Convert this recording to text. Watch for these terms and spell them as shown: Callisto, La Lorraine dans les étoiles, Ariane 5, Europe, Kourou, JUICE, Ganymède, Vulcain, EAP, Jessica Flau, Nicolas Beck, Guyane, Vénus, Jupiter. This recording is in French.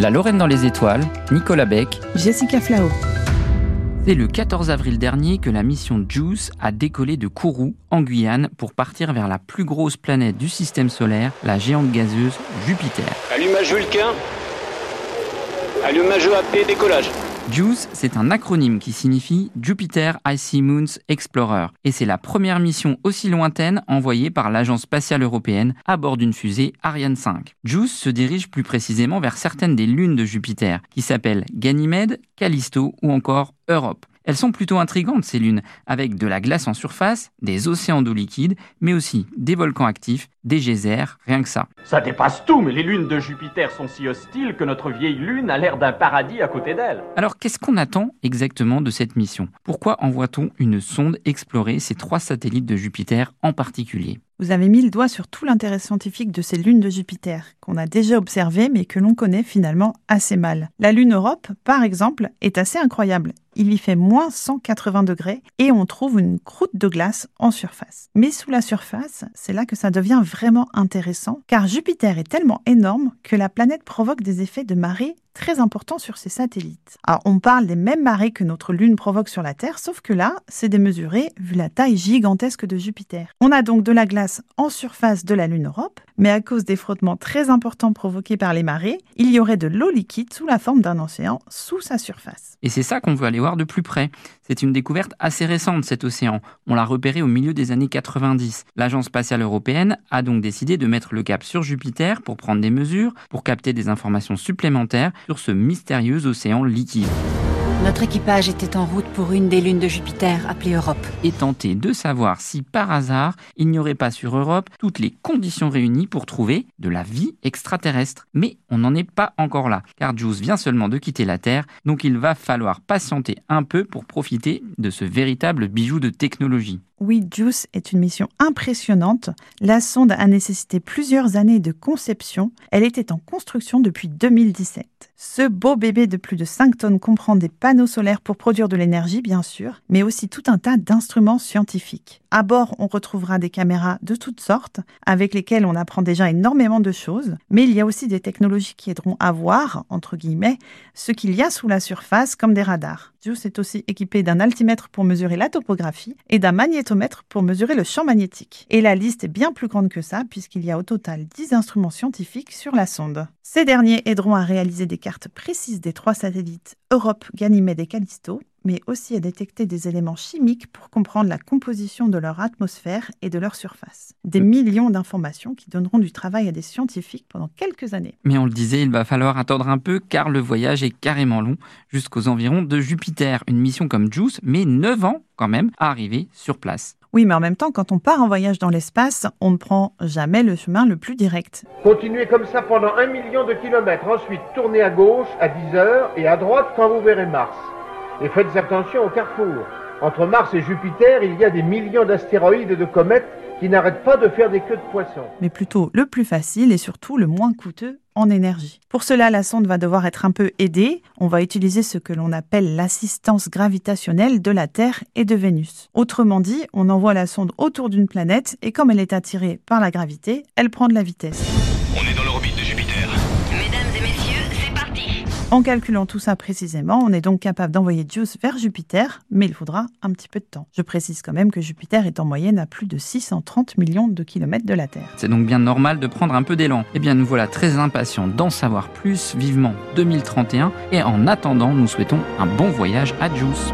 La Lorraine dans les étoiles, Nicolas Beck, Jessica Flau. C'est le 14 avril dernier que la mission JUICE a décollé de Kourou, en Guyane, pour partir vers la plus grosse planète du système solaire, la géante gazeuse Jupiter. Allumage Vulcain, allumage EAP, décollage. JUICE, c'est un acronyme qui signifie Jupiter Icy Moons Explorer. Et c'est la première mission aussi lointaine envoyée par l'Agence spatiale européenne à bord d'une fusée Ariane 5. JUICE se dirige plus précisément vers certaines des lunes de Jupiter, qui s'appellent Ganymède, Callisto ou encore Europe. Elles sont plutôt intrigantes, ces lunes, avec de la glace en surface, des océans d'eau liquide, mais aussi des volcans actifs, des geysers, rien que ça. Ça dépasse tout, mais les lunes de Jupiter sont si hostiles que notre vieille lune a l'air d'un paradis à côté d'elle. Alors qu'est-ce qu'on attend exactement de cette mission? Pourquoi envoie-t-on une sonde explorer ces trois satellites de Jupiter en particulier? Vous avez mis le doigt sur tout l'intérêt scientifique de ces lunes de Jupiter, qu'on a déjà observées mais que l'on connaît finalement assez mal. La lune Europe, par exemple, est assez incroyable. Il y fait moins 180 degrés et on trouve une croûte de glace en surface. Mais sous la surface, c'est là que ça devient vraiment intéressant, car Jupiter est tellement énorme que la planète provoque des effets de marée très importants sur ses satellites. Alors, on parle des mêmes marées que notre Lune provoque sur la Terre, sauf que là, c'est démesuré vu la taille gigantesque de Jupiter. On a donc de la glace en surface de la Lune Europe, mais à cause des frottements très importants provoqués par les marées, il y aurait de l'eau liquide sous la forme d'un océan sous sa surface. Et c'est ça qu'on veut aller voir de plus près. C'est une découverte assez récente, cet océan. On l'a repéré au milieu des années 90. L'Agence spatiale européenne a donc décidé de mettre le cap sur Jupiter pour prendre des mesures, pour capter des informations supplémentaires sur ce mystérieux océan liquide. Notre équipage était en route pour une des lunes de Jupiter, appelée Europe. Et tentait de savoir si, par hasard, il n'y aurait pas sur Europe toutes les conditions réunies pour trouver de la vie extraterrestre. Mais on n'en est pas encore là, car JUICE vient seulement de quitter la Terre, donc il va falloir patienter un peu pour profiter de ce véritable bijou de technologie. Oui, JUICE est une mission impressionnante. La sonde a nécessité plusieurs années de conception. Elle était en construction depuis 2017. Ce beau bébé de plus de 5 tonnes comprend des panneaux solaires pour produire de l'énergie, bien sûr, mais aussi tout un tas d'instruments scientifiques. À bord, on retrouvera des caméras de toutes sortes, avec lesquelles on apprend déjà énormément de choses. Mais il y a aussi des technologies qui aideront à voir, entre guillemets, ce qu'il y a sous la surface, comme des radars. JUICE est aussi équipé d'un altimètre pour mesurer la topographie et d'un magnétomètre pour mesurer le champ magnétique. Et la liste est bien plus grande que ça, puisqu'il y a au total 10 instruments scientifiques sur la sonde. Ces derniers aideront à réaliser des cartes précises des trois satellites Europe, Ganymède et Callisto, mais aussi à détecter des éléments chimiques pour comprendre la composition de leur atmosphère et de leur surface. Des millions d'informations qui donneront du travail à des scientifiques pendant quelques années. Mais on le disait, il va falloir attendre un peu car le voyage est carrément long, jusqu'aux environs de Jupiter. Une mission comme JUICE met 9 ans quand même à arriver sur place. Oui, mais en même temps, quand on part en voyage dans l'espace, on ne prend jamais le chemin le plus direct. Continuez comme ça pendant 1 million de kilomètres. Ensuite, tournez à gauche à 10 h et à droite quand vous verrez Mars. Et faites attention au carrefour. Entre Mars et Jupiter, il y a des millions d'astéroïdes et de comètes qui n'arrêtent pas de faire des queues de poisson. Mais plutôt le plus facile et surtout le moins coûteux en énergie. Pour cela, la sonde va devoir être un peu aidée. On va utiliser ce que l'on appelle l'assistance gravitationnelle de la Terre et de Vénus. Autrement dit, on envoie la sonde autour d'une planète et comme elle est attirée par la gravité, elle prend de la vitesse. On est dans l'orbite de Jupiter. Mesdames et messieurs, c'est parti. En calculant tout ça précisément, on est donc capable d'envoyer JUICE vers Jupiter, mais il faudra un petit peu de temps. Je précise quand même que Jupiter est en moyenne à plus de 630 millions de kilomètres de la Terre. C'est donc bien normal de prendre un peu d'élan. Eh bien, nous voilà très impatients d'en savoir plus, vivement 2031, et en attendant, nous souhaitons un bon voyage à JUICE.